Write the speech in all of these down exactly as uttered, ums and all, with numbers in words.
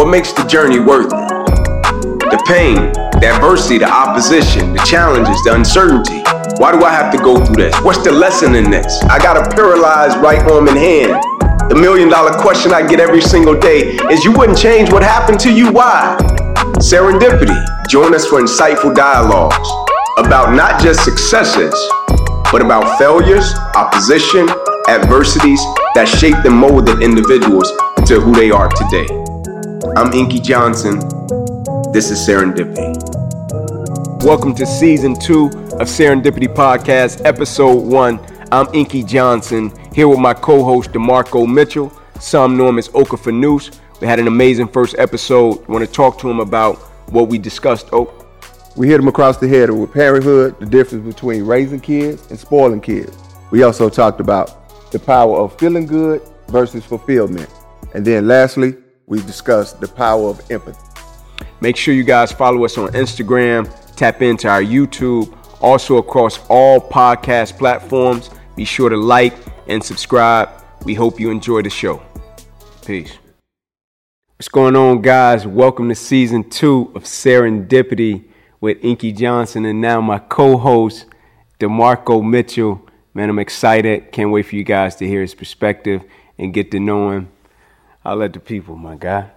What makes the journey worth it? The pain, the adversity, the opposition, the challenges, the uncertainty. Why do I have to go through this? What's the lesson in this? I got a paralyzed right arm and hand. The million dollar question I get every single day is, you wouldn't change what happened to you, why? Serendipity. Join us for insightful dialogues about not just successes, but about failures, opposition, adversities that shaped and molded individuals to who they are today. I'm Inky Johnson. This is Serendipity. Welcome to season two of Serendipity Podcast, episode one. I'm Inky Johnson, here with my co-host DeMarco Mitchell, some known as Okafanus. We had an amazing first episode. I want to talk to him about what we discussed. Oh, we hit him across the head with parenthood, the difference between raising kids and spoiling kids. We also talked about the power of feeling good versus fulfillment. And then lastly, we discussed the power of empathy. Make sure you guys follow us on Instagram, tap into our YouTube, also across all podcast platforms. Be sure to like and subscribe. We hope you enjoy the show. Peace. What's going on, guys? Welcome to season two of Serendipity with Inky Johnson and now my co-host, DeMarco Mitchell. Man, I'm excited. Can't wait for you guys to hear his perspective and get to know him. I'll let the people, my guy.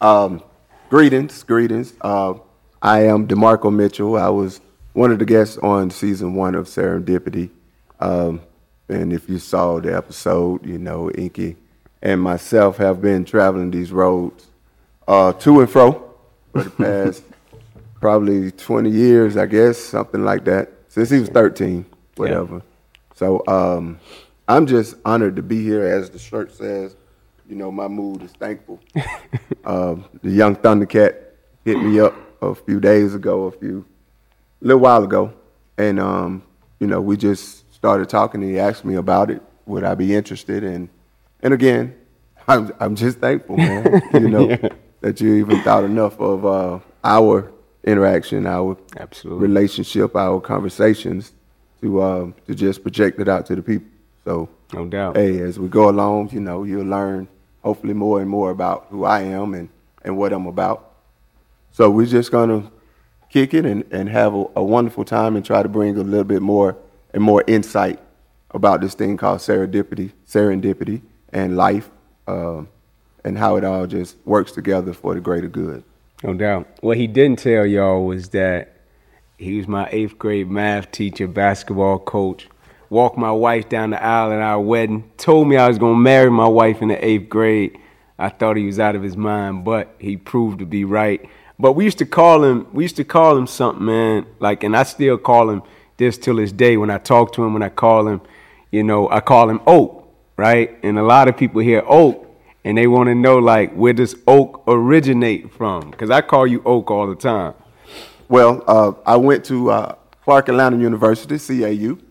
um, greetings, greetings. Uh, I am DeMarco Mitchell. I was one of the guests on season one of Serendipity. Um, and if you saw the episode, you know, Inky and myself have been traveling these roads uh, to and fro for the past probably twenty years, I guess, something like that, since he was thirteen. Whatever. Yeah. So um, I'm just honored to be here. As the shirt says, you know, my mood is thankful. um, the young Thundercat hit me up a few days ago, a few, a little while ago. And, um, you know, we just started talking and he asked me about it. Would I be interested? And, and again, I'm, I'm just thankful, man, you know, yeah. that you even thought enough of uh, our interaction, our Absolutely. relationship, our conversations. To um, to just project it out to the people. So no doubt. Hey, as we go along, you know, you'll learn hopefully more and more about who I am and, and what I'm about. So we're just gonna kick it and, and have a, a wonderful time and try to bring a little bit more and more insight about this thing called serendipity, serendipity and life, um, and how it all just works together for the greater good. No doubt. What he didn't tell y'all was that he was my eighth grade math teacher, basketball coach, walked my wife down the aisle at our wedding, told me I was going to marry my wife in the eighth grade. I thought he was out of his mind, but he proved to be right. But we used to call him, we used to call him something, man, like, and I still call him this till this day. When I talk to him, when I call him, you know, I call him Oak, right? And a lot of people hear Oak and they want to know, like, where does Oak originate from? Because I call you Oak all the time. Well, uh, I went to uh, Clark Atlanta University, C A U.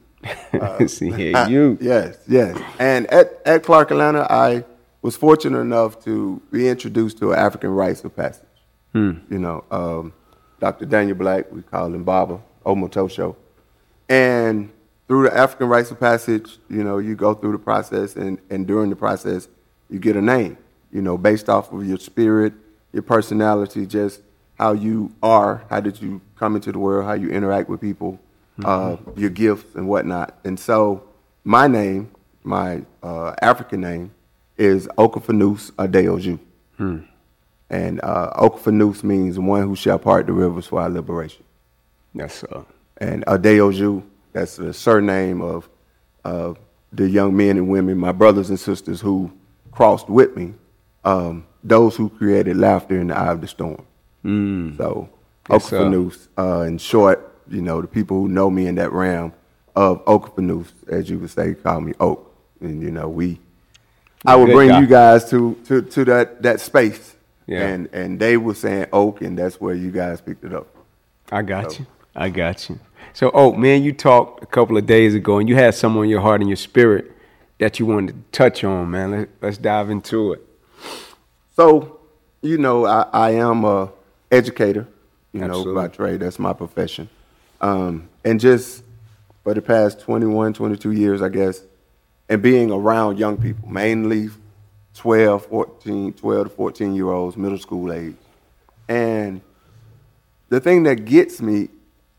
Uh, C A U. I, yes, yes. And at, at Clark Atlanta, I was fortunate enough to be introduced to an African rites of passage. Hmm. You know, um, Doctor Daniel Black, we call him Baba Omotosho. And through the African rites of passage, you know, you go through the process, and, and during the process, you get a name, you know, based off of your spirit, your personality, just how you are, how did you come into the world, how you interact with people, mm-hmm. uh, your gifts and whatnot. And so my name, my uh, African name, is Okafanus Adeoju. Hmm. And uh, Okafanus means one who shall part the rivers for our liberation. Yes, sir. And Adeoju, that's the surname of uh, the young men and women, my brothers and sisters who crossed with me, um, those who created laughter in the eye of the storm. Mm. So, yes, Okafanus, uh, in short, you know, the people who know me in that realm of Okafanus, as you would say, call me Oak. And, you know, we, You're I would bring guy. you guys to, to, to that, that space. Yeah. And, and they were saying Oak, and that's where you guys picked it up. I got so. you. I got you. So, Oak, man, you talked a couple of days ago, and you had something on your heart and your spirit that you wanted to touch on, man. Let, let's dive into it. So, you know, I, I am a educator, you Absolutely. know, by trade. That's my profession. Um, and just for the past twenty-one, twenty-two years, I guess, and being around young people, mainly twelve, fourteen, twelve to fourteen year olds, middle school age. And the thing that gets me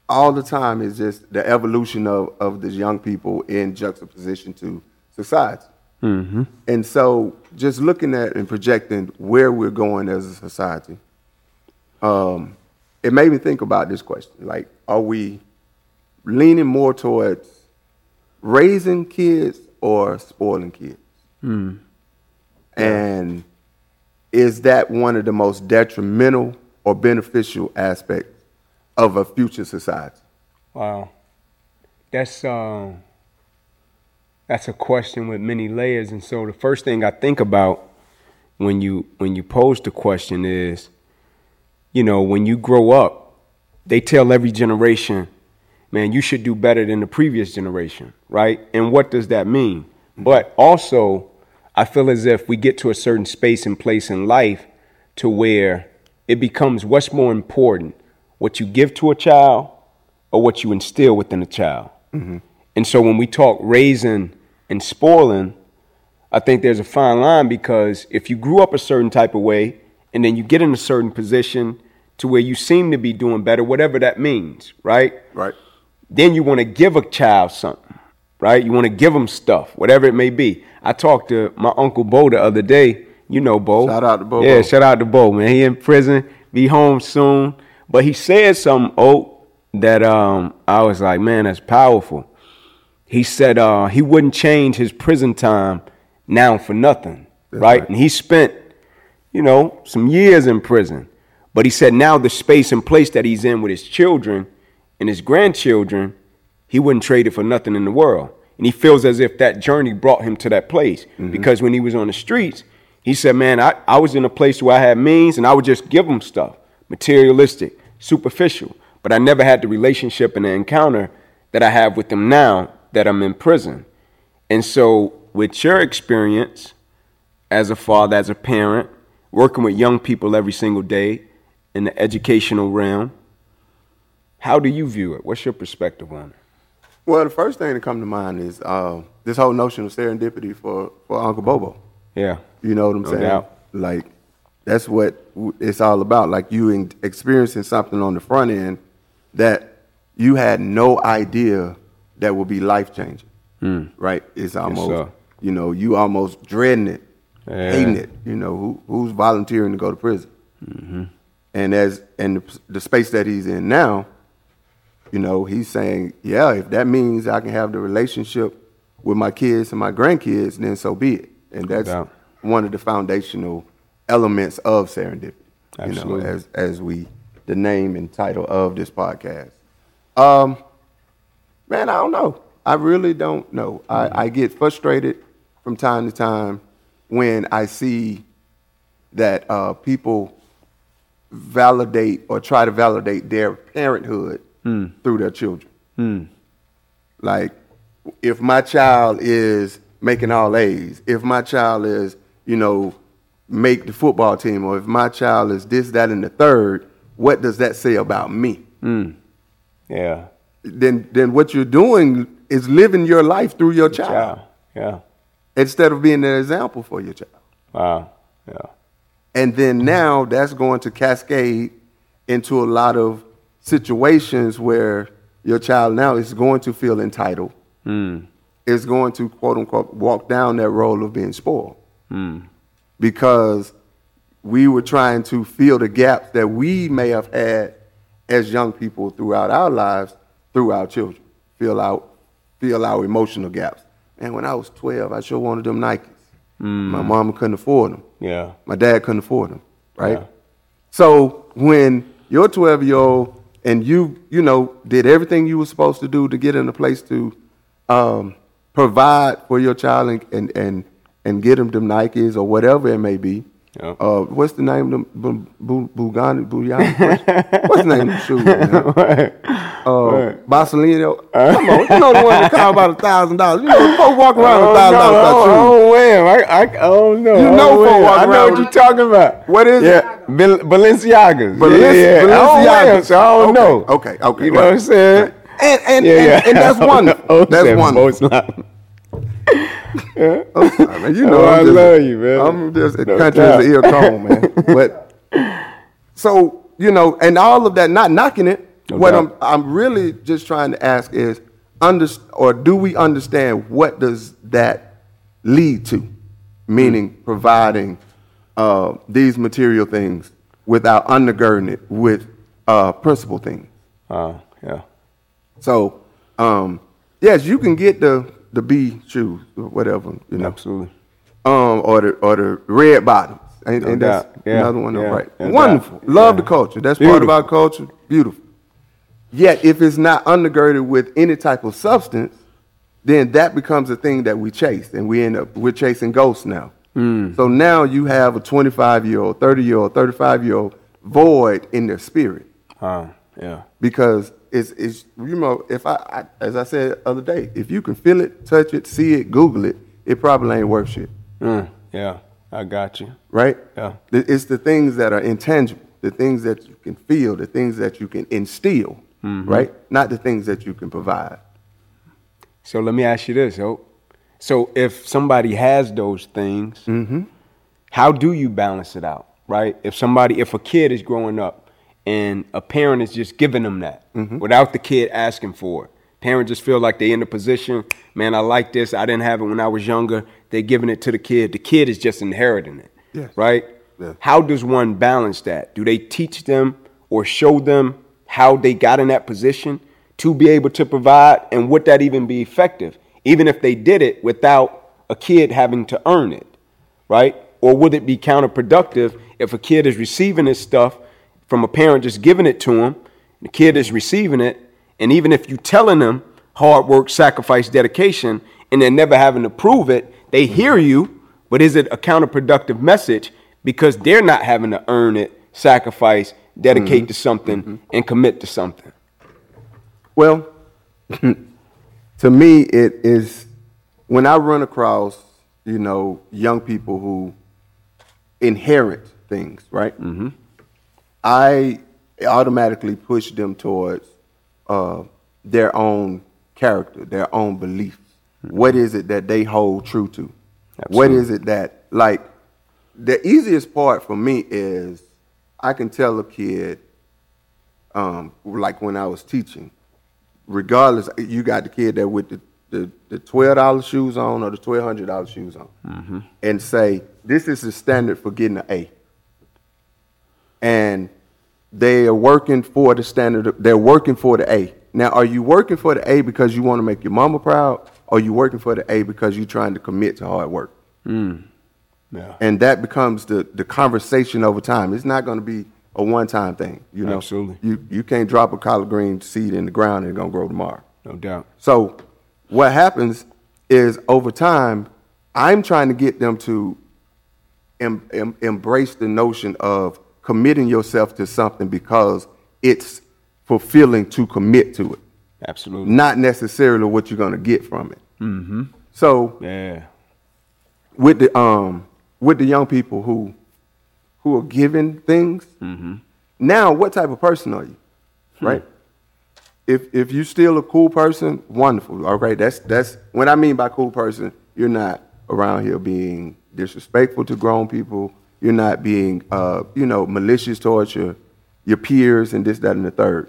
all the time is just the evolution of, of these young people in juxtaposition to society. Mm-hmm. And so just looking at and projecting where we're going as a society, um, it made me think about this question. Like, are we leaning more towards raising kids or spoiling kids? Mm. And is that one of the most detrimental or beneficial aspects of a future society? Wow. That's um, that's a question with many layers. And so the first thing I think about when you when you pose the question is, you know, when you grow up, they tell every generation, man, you should do better than the previous generation, right? And what does that mean? But also, I feel as if we get to a certain space and place in life to where it becomes what's more important, what you give to a child or what you instill within a child. Mm-hmm. And so when we talk raising and spoiling, I think there's a fine line, because if you grew up a certain type of way and then you get in a certain position to where you seem to be doing better, whatever that means, right? Right. Then you want to give a child something, right? You want to give them stuff, whatever it may be. I talked to my Uncle Bo the other day. You know Bo. Shout out to Bo. Yeah, shout out to Bo, man. He in prison. Be home soon. But he said something, oh, that um, I was like, man, that's powerful. He said uh, he wouldn't change his prison time now for nothing, right? right? And he spent, you know, some years in prison. But he said now the space and place that he's in with his children and his grandchildren, he wouldn't trade it for nothing in the world. And he feels as if that journey brought him to that place. Mm-hmm. Because when he was on the streets, he said, man, I, I was in a place where I had means and I would just give them stuff, materialistic, superficial. But I never had the relationship and the encounter that I have with them now that I'm in prison. And so with your experience as a father, as a parent, working with young people every single day in the educational realm, how do you view it? What's your perspective on it? Well, the first thing that comes to mind is uh, this whole notion of serendipity for, for Uncle Bobo. Yeah. You know what I'm no saying? Doubt. Like, that's what it's all about. Like, you experiencing something on the front end that you had no idea that would be life-changing, mm. right? It's almost, yes, you know, you almost dreading it, yeah. hating it. You know, who, who's volunteering to go to prison? Mm-hmm. And as and the, the space that he's in now, you know, he's saying, yeah, if that means I can have the relationship with my kids and my grandkids, then so be it. And that's yeah. one of the foundational elements of serendipity. Absolutely. You know, as as we, the name and title of this podcast. Um, man, I don't know. I really don't know. Mm-hmm. I, I get frustrated from time to time when I see that uh, people validate or try to validate their parenthood Mm. through their children. Mm. Like, if my child is making all A's, if my child is, you know, make the football team, or if my child is this, that, and the third, what does that say about me? Mm. Yeah. Then then what you're doing is living your life through your child. child. Yeah. Instead of being an example for your child. Wow. Yeah. And then now that's going to cascade into a lot of situations where your child now is going to feel entitled. Mm. Is going to, quote unquote, walk down that road of being spoiled. Mm. Because we were trying to fill the gaps that we may have had as young people throughout our lives, through our children. Fill out, fill our emotional gaps. And when I was twelve, I sure wanted them Nikes. Mm. My mama couldn't afford them. Yeah. My dad couldn't afford them, right? Yeah. So when your twelve-year-old and you, you know, did everything you were supposed to do to get in a place to um, provide for your child and, and and and get them them Nikes or whatever it may be. Yep. Uh, what's the name of them? Bugani, Bugani? What's the name of the shoes? Right. Uh, right. Bosolino. Uh, Come on, you know the one that cost about a thousand dollars. You know, folks walk around with a thousand dollars without shoes. Oh, well, I, I, I don't know. You know folks walk around. I know what you're talking about. What is yeah. it? Bal- Balenciagas. Bal- yeah, yeah. Balenciagas. I don't know. Okay, okay. okay. You right. know what I'm saying? Right. And, and, yeah, yeah. and, and that's one. That's one. I'm sorry, you know, oh, I'm I just, love you, man. I'm just no country as an ear cone, man. But so you know, and all of that, not knocking it. No what doubt. I'm I'm really just trying to ask is, under or do we understand what does that lead to? Meaning, providing uh, these material things without undergirding it with uh, principle things. Uh, yeah. So, um, yes, you can get the the B shoes or whatever, you know. Absolutely. Um, or the or the red bottoms, and, no and that's yeah. another one. Yeah. Right. Yeah. Wonderful. Yeah. Love the culture. That's Beautiful. Part of our culture. Beautiful. Yet, if it's not undergirded with any type of substance, then that becomes a thing that we chase, and we end up we're chasing ghosts now. Mm. So now you have a twenty-five-year-old, thirty-year-old, thirty-five-year-old void in their spirit. Huh. Yeah. Because it's it's you know if I, I as I said the other day, if you can feel it, touch it, see it, Google it, it probably ain't worth shit. Mm. Yeah, I got you. Right. Yeah. It's the things that are intangible, the things that you can feel, the things that you can instill. Mm-hmm. Right, not the things that you can provide. So let me ask you this, Hope. So if somebody has those things, mm-hmm. how do you balance it out, right? If somebody, if a kid is growing up and a parent is just giving them that mm-hmm. without the kid asking for it, parents just feel like they're in a position, man, I like this, I didn't have it when I was younger, they're giving it to the kid. The kid is just inheriting it, yes. right? Yes. How does one balance that? Do they teach them or show them how they got in that position to be able to provide, and would that even be effective, even if they did it without a kid having to earn it, right? Or would it be counterproductive if a kid is receiving this stuff from a parent just giving it to him, the kid is receiving it, and even if you telling them hard work, sacrifice, dedication, and they're never having to prove it, they hear you, but is it a counterproductive message because they're not having to earn it, sacrifice, dedicate mm-hmm. to something mm-hmm. and commit to something? Well, to me, it is when I run across, you know, young people who inherit things, right? Mm-hmm. I automatically push them towards uh, their own character, their own beliefs. Mm-hmm. What is it that they hold true to? Absolutely. What is it that, like, the easiest part for me is I can tell a kid, um, like when I was teaching, regardless, you got the kid that with the, the, the twelve dollars shoes on or the twelve hundred dollars shoes on, mm-hmm. and say, this is the standard for getting an A. And they are working for the standard, they're working for the A. Now, are you working for the A because you want to make your mama proud, or are you working for the A because you're trying to commit to hard work? Mm. Yeah. And that becomes the, the conversation over time. It's not going to be a one-time thing, you know. Absolutely. You you can't drop a collard green seed in the ground and it's going to grow tomorrow. No doubt. So what happens is over time, I'm trying to get them to em, em, embrace the notion of committing yourself to something because it's fulfilling to commit to it. Absolutely. Not necessarily what you're going to get from it. Mm-hmm. So yeah. with the um. with the young people who who are given things. Mm-hmm. Now, what type of person are you, right? Hmm. If if you're still a cool person, wonderful, all right? That's, that's what I mean by cool person. You're not around here being disrespectful to grown people. You're not being, uh, you know, malicious towards your, your peers and this, that, and the third.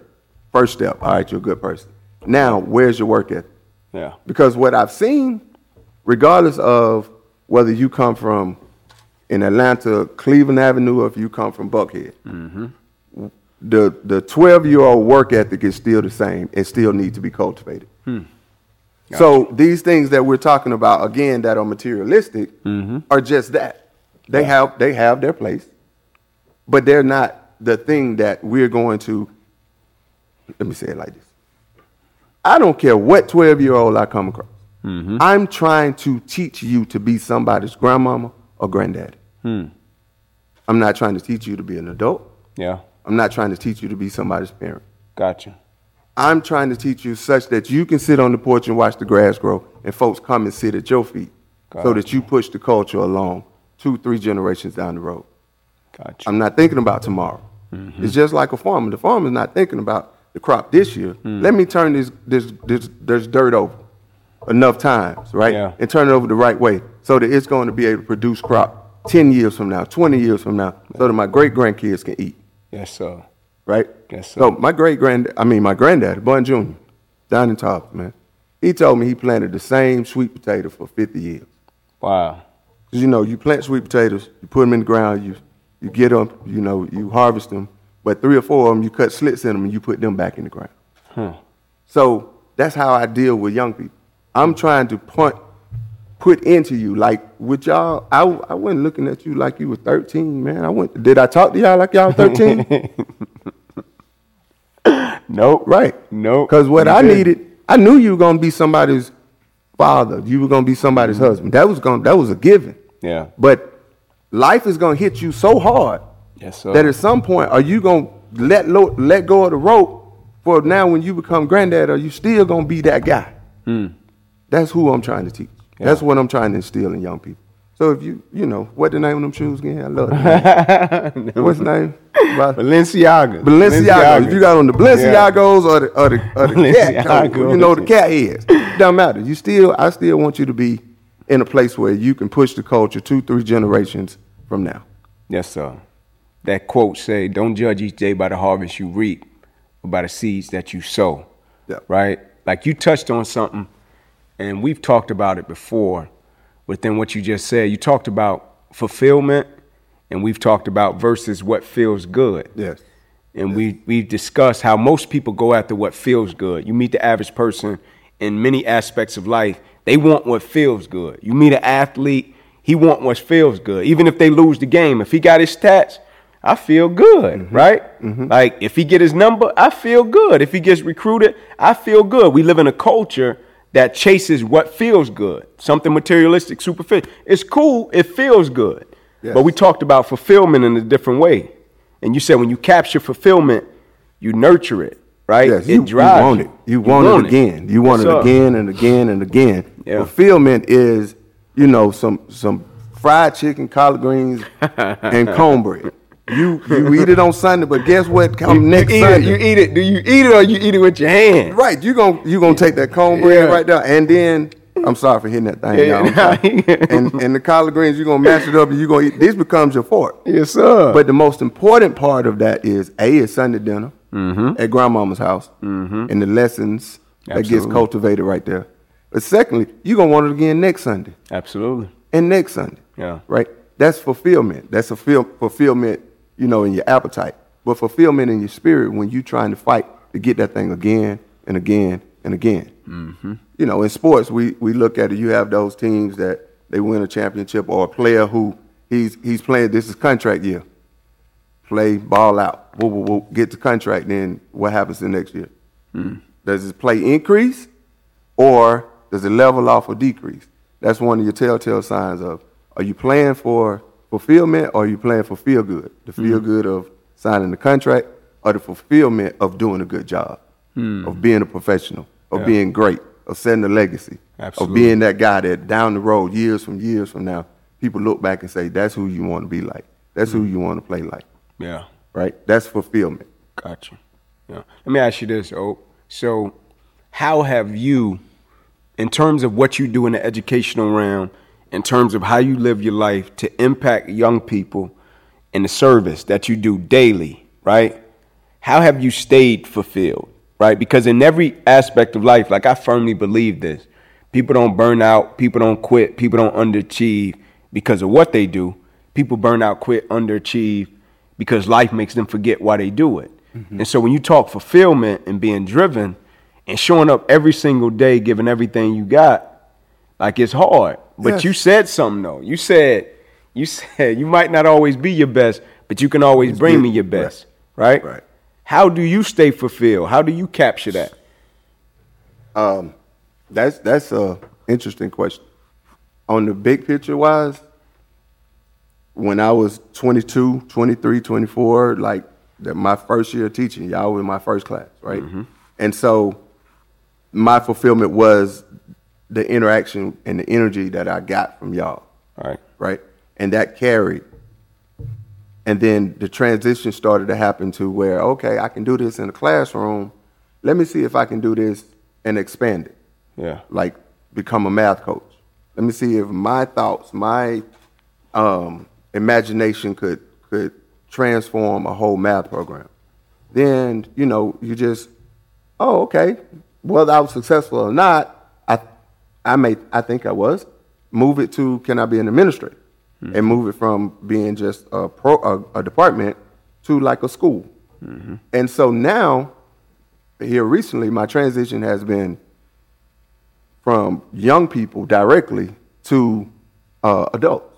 First step, all right, you're a good person. Now, where's your work ethic? Yeah. Because what I've seen, regardless of whether you come from in Atlanta, Cleveland Avenue, or if you come from Buckhead, mm-hmm. the the twelve-year-old work ethic is still the same and still needs to be cultivated. Hmm. Gotcha. So these things that we're talking about, again, that are materialistic, mm-hmm. are just that. They yeah. have they have their place, but they're not the thing that we're going to, let me say it like this. I don't care what twelve-year-old I come across. Mm-hmm. I'm trying to teach you to be somebody's grandmama or granddaddy. Hmm. I'm not trying to teach you to be an adult. Yeah. I'm not trying to teach you to be somebody's parent. Gotcha. I'm trying to teach you such that you can sit on the porch and watch the grass grow and folks come and sit at your feet. Gotcha. So that you push the culture along two, three generations down the road. Gotcha. I'm not thinking about tomorrow. Mm-hmm. It's just like a farmer. The farmer's not thinking about the crop this year. Mm. Let me turn this, this, this, this dirt over. enough times, right? Yeah. And turn it over the right way so that it's going to be able to produce crop ten years from now, twenty years from now, so that my great-grandkids can eat. Yes, sir. Right? Yes, sir. So my great-grand, I mean my granddaddy, Bun Junior, down in Top, man, he told me he planted the same sweet potato for fifty years. Wow. Because, you know, you plant sweet potatoes, you put them in the ground, you you get them, you know, you harvest them, but three or four of them, you cut slits in them and you put them back in the ground. Hmm. So that's how I deal with young people. I'm trying to punt, put into you, like, with y'all, I, I wasn't looking at you like you were thirteen, man. I went, did I talk to y'all like y'all thirteen? Nope. Right. Nope. Because what I didn't. needed, I knew you were going to be somebody's father. You were going to be somebody's husband. That was going. That was a given. Yeah. But life is going to hit you so hard yes, sir. that at some point, are you going to let lo- let go of the rope for now when you become granddad? Are you still going to be that guy? Mm. That's who I'm trying to teach. Yeah. That's what I'm trying to instill in young people. So if you, you know, what the name of them shoes again? I love it. No. What's the name? Balenciaga. Balenciaga. Balenciaga. You got on the Balenciagos yeah. or the, or the, or the cat, you know, the cat heads. It doesn't matter. You still, I still want you to be in a place where you can push the culture two, three generations from now. Yes, sir. That quote say, don't judge each day by the harvest you reap, but by the seeds that you sow. Yeah. Right? Like you touched on something. And we've talked about it before within what you just said. You talked about fulfillment, and we've talked about versus what feels good. Yes. And yes. we we've discussed how most people go after what feels good. You meet the average person in many aspects of life. They want what feels good. You meet an athlete, he want what feels good. Even if they lose the game, if he got his stats, I feel good, mm-hmm. right? Mm-hmm. Like if he get his number, I feel good. If he gets recruited, I feel good. We live in a culture that chases what feels good, something materialistic, superficial. It's cool, it feels good. Yes. But we talked about fulfillment in a different way. And you said when you capture fulfillment, you nurture it, right? Yes, it you, drives you. Want it. You, you want, want it again. It. You want What's it up? again and again and again. Yeah. Fulfillment is, you know, some some fried chicken, collard greens, and cornbread. You you eat it on Sunday, but guess what? Come you, next you eat Sunday, it, you eat it. Do you eat it or you eat it with your hand? Right. You gonna you gonna take that cornbread yeah. right there, and then I'm sorry for hitting that thing. Yeah, y'all. and and the collard greens, you are gonna mash it up, and you gonna eat. This becomes your fork. Yes, sir. But the most important part of that is a is Sunday dinner mm-hmm. at grandmama's house, mm-hmm. and the lessons Absolutely. that gets cultivated right there. But secondly, you are gonna want it again next Sunday. Absolutely. And next Sunday. Yeah. Right. That's fulfillment. That's a feel, fulfillment. You know, in your appetite, but fulfillment in your spirit when you're trying to fight to get that thing again and again and again. Mm-hmm. You know, in sports, we we look at it. You have those teams that they win a championship or a player who he's he's playing. This is contract year. Play ball out. We'll, we'll, we'll get the contract. Then what happens the next year? Mm. Does his play increase or does it level off or decrease? That's one of your telltale signs of are you playing for fulfillment, or are you playing for feel good? The feel mm. good of signing the contract, or the fulfillment of doing a good job, mm. of being a professional, of yeah. being great, of setting a legacy, Absolutely. of being that guy that down the road, years from years from now, people look back and say, that's who you want to be like. That's mm. who you want to play like. Yeah. Right? That's fulfillment. Gotcha. Yeah. Let me ask you this, O. So how have you, in terms of what you do in the educational realm, in terms of how you live your life to impact young people in the service that you do daily, right? How have you stayed fulfilled, right? Because in every aspect of life, like I firmly believe this, people don't burn out, people don't quit, people don't underachieve because of what they do. People burn out, quit, underachieve because life makes them forget why they do it. Mm-hmm. And so when you talk fulfillment and being driven and showing up every single day, giving everything you got, like it's hard. But yes. you said something, though. You said, you said you might not always be your best, but you can always it's bring good. me your best, right. right? Right. How do you stay fulfilled? How do you capture that? Um, that's that's a interesting question. On the big picture wise, when I was twenty-two, twenty-three, twenty-four, like that, my first year of teaching, y'all were in my first class, right? Mm-hmm. And so my fulfillment was the interaction and the energy that I got from y'all, all right, right, and that carried. And then the transition started to happen to where, okay, I can do this in the classroom. Let me see if I can do this and expand it. Yeah, like become a math coach. Let me see if my thoughts, my um, imagination could could transform a whole math program. Then, you know, you just, oh, okay, whether I was successful or not, I I may, I think I was. Move it to, can I be an administrator? Mm-hmm. And move it from being just a, pro, a, a department to like a school. Mm-hmm. And so now, here recently, my transition has been from young people directly to uh, adults,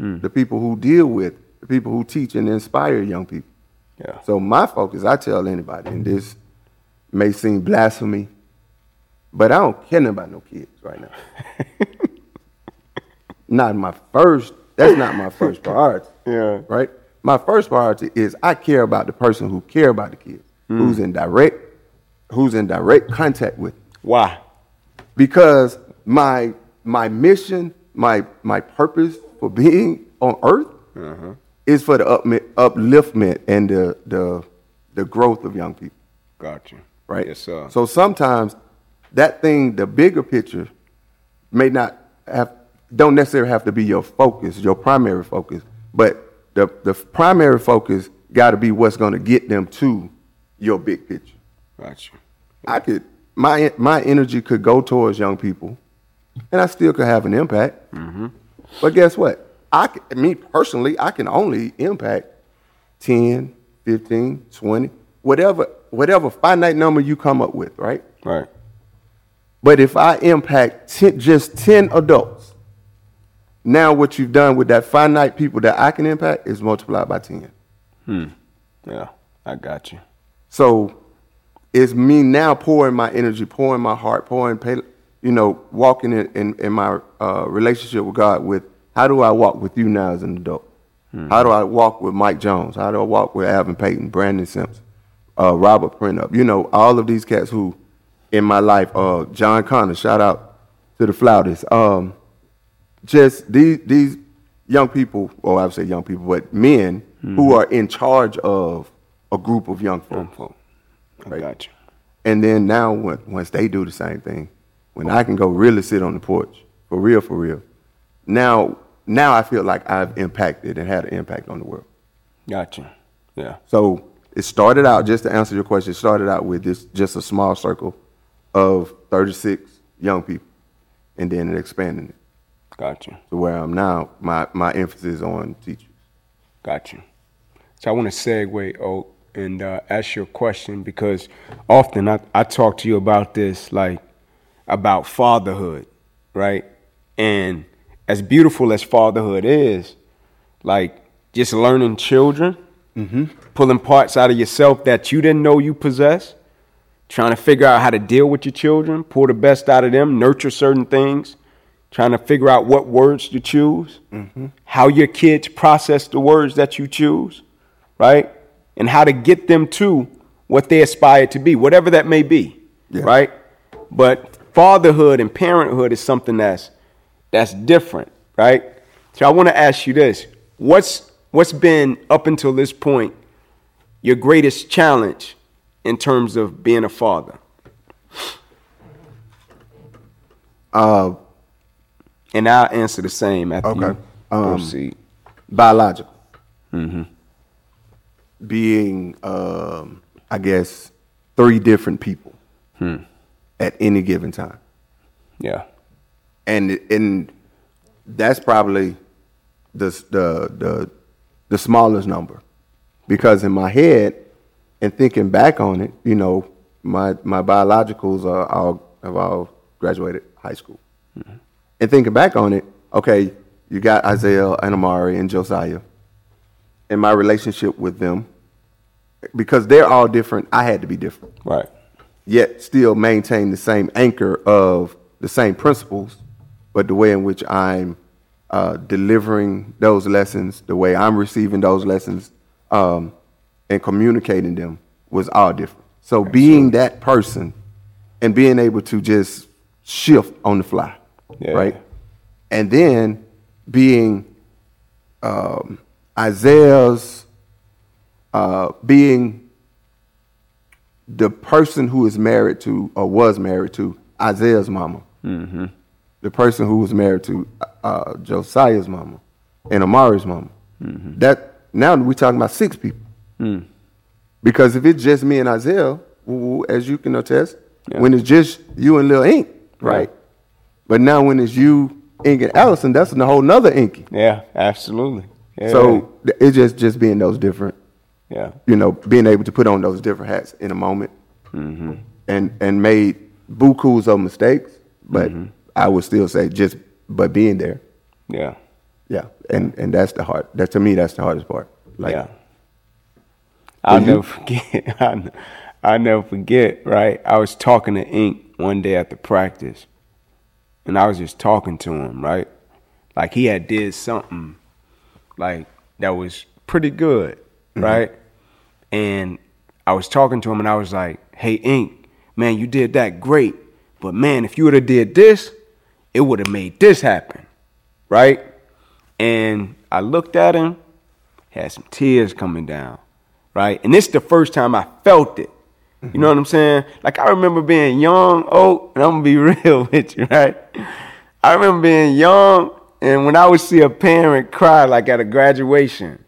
mm. the people who deal with, the people who teach and inspire young people. Yeah. So my focus, I tell anybody, and this may seem blasphemy, but I don't care about no kids right now. Not my first, that's not my first priority, yeah. right? My first priority is I care about the person who care about the kids, mm. who's in direct, who's in direct contact with them. Why? Because my my mission, my my purpose for being on earth uh-huh. is for the up, upliftment and the the the growth of young people. Gotcha. Right? Yes, sir. So sometimes that thing, the bigger picture, may not have, don't necessarily have to be your focus, your primary focus, but the the primary focus got to be what's going to get them to your big picture. Gotcha. I could. My my energy could go towards young people, and I still could have an impact. Mm-hmm. But guess what? I, me personally, I can only impact ten, fifteen, twenty, whatever whatever finite number you come up with, right? Right. But if I impact ten, just ten adults, now what you've done with that finite people that I can impact is multiplied by ten. Hmm. Yeah, I got you. So it's me now pouring my energy, pouring my heart, pouring, you know, walking in, in, in my uh, relationship with God with how do I walk with you now as an adult? Mm-hmm. How do I walk with Mike Jones? How do I walk with Alvin Payton, Brandon Simpson, uh, Robert Prentup? You know, all of these cats who in my life, uh, John Connor, shout out to the Flautist. Um, just these these young people, or I would say young people, but men mm-hmm. who are in charge of a group of young folk. Mm-hmm. Right. I got you. And then now when, once they do the same thing, when I can go really sit on the porch, for real, for real, now now I feel like I've impacted and had an impact on the world. Gotcha. Yeah. So it started out, just to answer your question, it started out with this just a small circle of thirty-six young people, and then it expanded it. Gotcha. To where I'm now, my, my emphasis is on teachers. Gotcha. So I want to segue, Oak, and uh, ask you a question, because often I, I talk to you about this, like about fatherhood, right? And as beautiful as fatherhood is, like just learning children, mm-hmm. pulling parts out of yourself that you didn't know you possess, trying to figure out how to deal with your children, pull the best out of them, nurture certain things, trying to figure out what words to choose, mm-hmm. how your kids process the words that you choose, right? And how to get them to what they aspire to be, whatever that may be, yeah. right? But fatherhood and parenthood is something that's that's different, right? So I want to ask you this. What's what's been, up until this point, your greatest challenge in terms of being a father? Uh, and I'll answer the same after okay. you um, proceed. Biological. Mm-hmm. Being, um, I guess, three different people hmm. at any given time. Yeah, and and that's probably the the the the smallest number, because in my head and thinking back on it, you know, my my biologicals are all have all graduated high school, mm-hmm. and thinking back on it, okay, you got Isaiah and Amari and Josiah. In my relationship with them, because they're all different, I had to be different. Right. Yet still maintain the same anchor of the same principles, but the way in which I'm uh, delivering those lessons, the way I'm receiving those lessons, um, and communicating them was all different. So Absolutely. Being that person and being able to just shift on the fly, yeah. right? And then being... Um, Isaiah's uh, being the person who is married to or was married to Isaiah's mama, mm-hmm. the person who was married to uh, Josiah's mama and Amari's mama. Mm-hmm. That now we're talking about six people. Mm. Because if it's just me and Izel, as you can attest, yeah. when it's just you and Lil Ink, right? Yeah. But now when it's you, Ink, and Allison, that's a whole nother Inky. Yeah, absolutely. Yeah. So it's just, just being those different, yeah. you know, being able to put on those different hats in a moment. Mm-hmm. And and made bukus of mistakes, but mm-hmm. I would still say just but being there. Yeah. Yeah. And and that's the hard, that to me, that's the hardest part. Like, yeah. I'll never forget. I I'll never forget, right? I was talking to Ink one day after practice, and I was just talking to him, right? Like he had did something like that was pretty good, mm-hmm. right? And I was talking to him, and I was like, hey, Ink, man, you did that great, but man, if you would have did this, it would have made this happen, right? And I looked at him, had some tears coming down. Right? And this is the first time I felt it. You know what I'm saying? Like, I remember being young, oh, and I'm going to be real with you, right? I remember being young, and when I would see a parent cry, like at a graduation,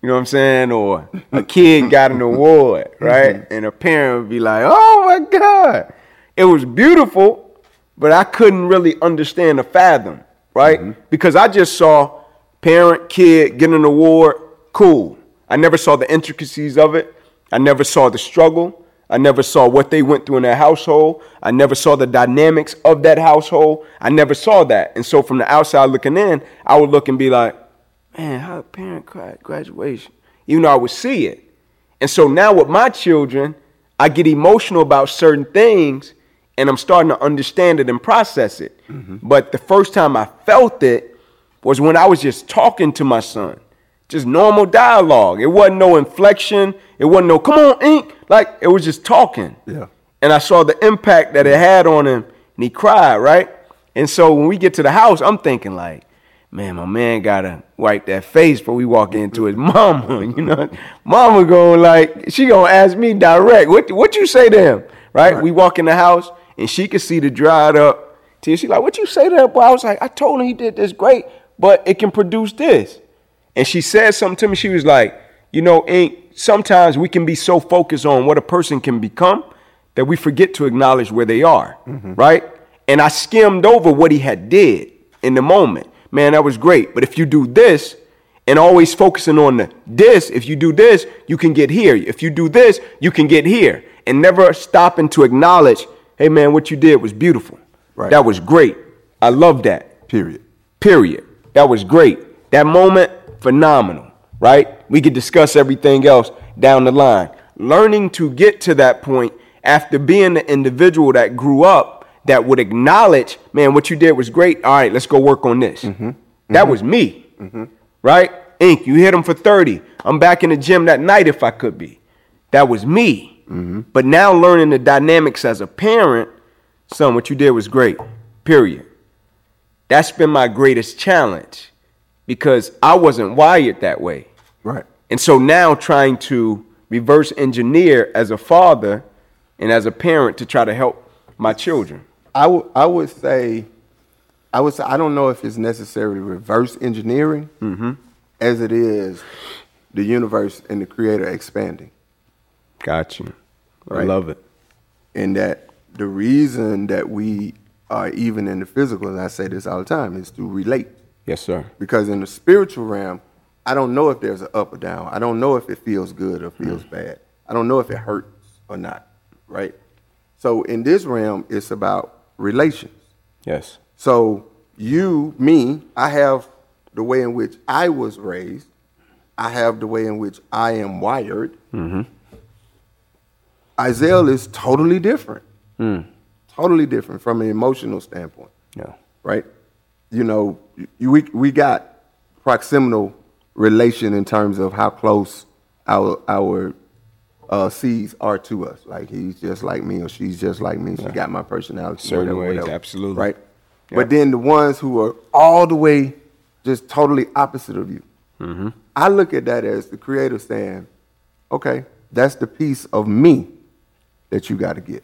you know what I'm saying? Or a kid got an award, right? And a parent would be like, oh, my God. It was beautiful, but I couldn't really understand or fathom, right? Mm-hmm. Because I just saw parent, kid, getting an award, cool. I never saw the intricacies of it. I never saw the struggle. I never saw what they went through in their household. I never saw the dynamics of that household. I never saw that. And so from the outside looking in, I would look and be like, man, how a parent cried at graduation. Even though I would see it. And so now with my children, I get emotional about certain things, and I'm starting to understand it and process it. Mm-hmm. But the first time I felt it was when I was just talking to my son. Just normal dialogue. It wasn't no inflection. It wasn't no, come on, Ink. Like, it was just talking. Yeah. And I saw the impact that it had on him, and he cried, right? And so when we get to the house, I'm thinking like, man, my man got to wipe that face before we walk into his mama. You know, mama going like, she going to ask me direct, what what you say to him, right? right? We walk in the house, and she could see the dried up tears. She like, what you say to him? Boy, I was like, I told him he did this great, but it can produce this. And she said something to me. She was like, you know, Ink, sometimes we can be so focused on what a person can become that we forget to acknowledge where they are, mm-hmm. right? And I skimmed over what he had did in the moment. Man, that was great. But if you do this and always focusing on the this, if you do this, you can get here. If you do this, you can get here. And never stopping to acknowledge, hey, man, what you did was beautiful. Right. That was great. I love that. Period. Period. That was great. That moment. Phenomenal, right? We could discuss everything else down the line. Learning to get to that point after being the individual that grew up that would acknowledge, man, what you did was great. All right, let's go work on this. Mm-hmm. That mm-hmm. was me, mm-hmm. right? Ink, you hit him for thirty. I'm back in the gym that night if I could be. That was me. Mm-hmm. But now learning the dynamics as a parent, son, what you did was great, period. That's been my greatest challenge. Because I wasn't wired that way. Right. And so now trying to reverse engineer as a father and as a parent to try to help my children. I, w- I would say, I would say, I don't know if it's necessarily reverse engineering mm-hmm. as it is the universe and the creator expanding. Gotcha. Right? I love it. And that the reason that we are even in the physical, and I say this all the time, is to relate. Yes, sir. Because in the spiritual realm, I don't know if there's an up or down. I don't know if it feels good or feels mm. bad. I don't know if it hurts or not, right? So in this realm, it's about relations. Yes. So you, me, I have the way in which I was raised. I have the way in which I am wired. Mm-hmm. Izel is totally different. Mm. Totally different from an emotional standpoint. Yeah. Right? You know, we we got proximal relation in terms of how close our our uh, C's are to us. Like he's just like me, or she's just like me. She yeah. got my personality. Certain whatever, ways, whatever, absolutely. Right, yeah. But then the ones who are all the way just totally opposite of you, mm-hmm. I look at that as the creator saying, "Okay, that's the piece of me that you got to get."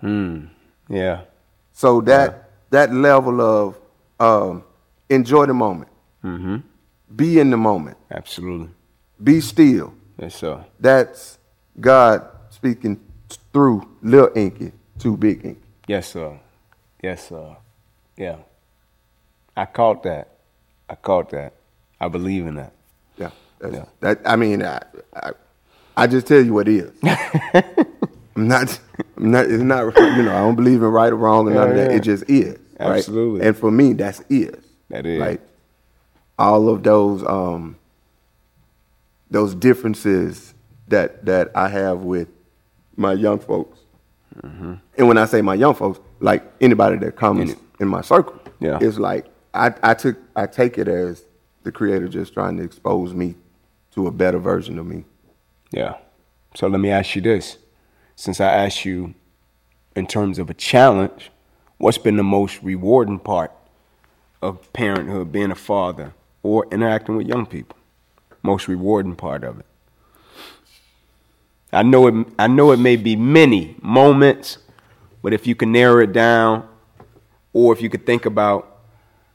Hmm. Yeah. So that. Yeah. that level of um, enjoy the moment. Mm-hmm. Be in the moment. Absolutely. Be still. Yes, sir. That's God speaking through Lil Inky to Big Inky. Yes, sir. Yes, sir. Yeah. I caught that. I caught that. I believe in that. Yeah. yeah. That. I mean, I, I I just tell you what it is. I'm not, I'm not, it's not, you know, I don't believe in right or wrong or yeah, none of that. Yeah. It just is. Absolutely. Right? And for me, that's is. That is. Like, all of those um, those differences that that I have with my young folks. Mm-hmm. And when I say my young folks, like anybody that comes in, in my circle, yeah. it's like I, I took I take it as the creator just trying to expose me to a better version of me. Yeah. So let me ask you this. Since I asked you in terms of a challenge, what's been the most rewarding part of parenthood, being a father, or interacting with young people? Most rewarding part of it. I know it I know it may be many moments, but if you can narrow it down, or if you could think about,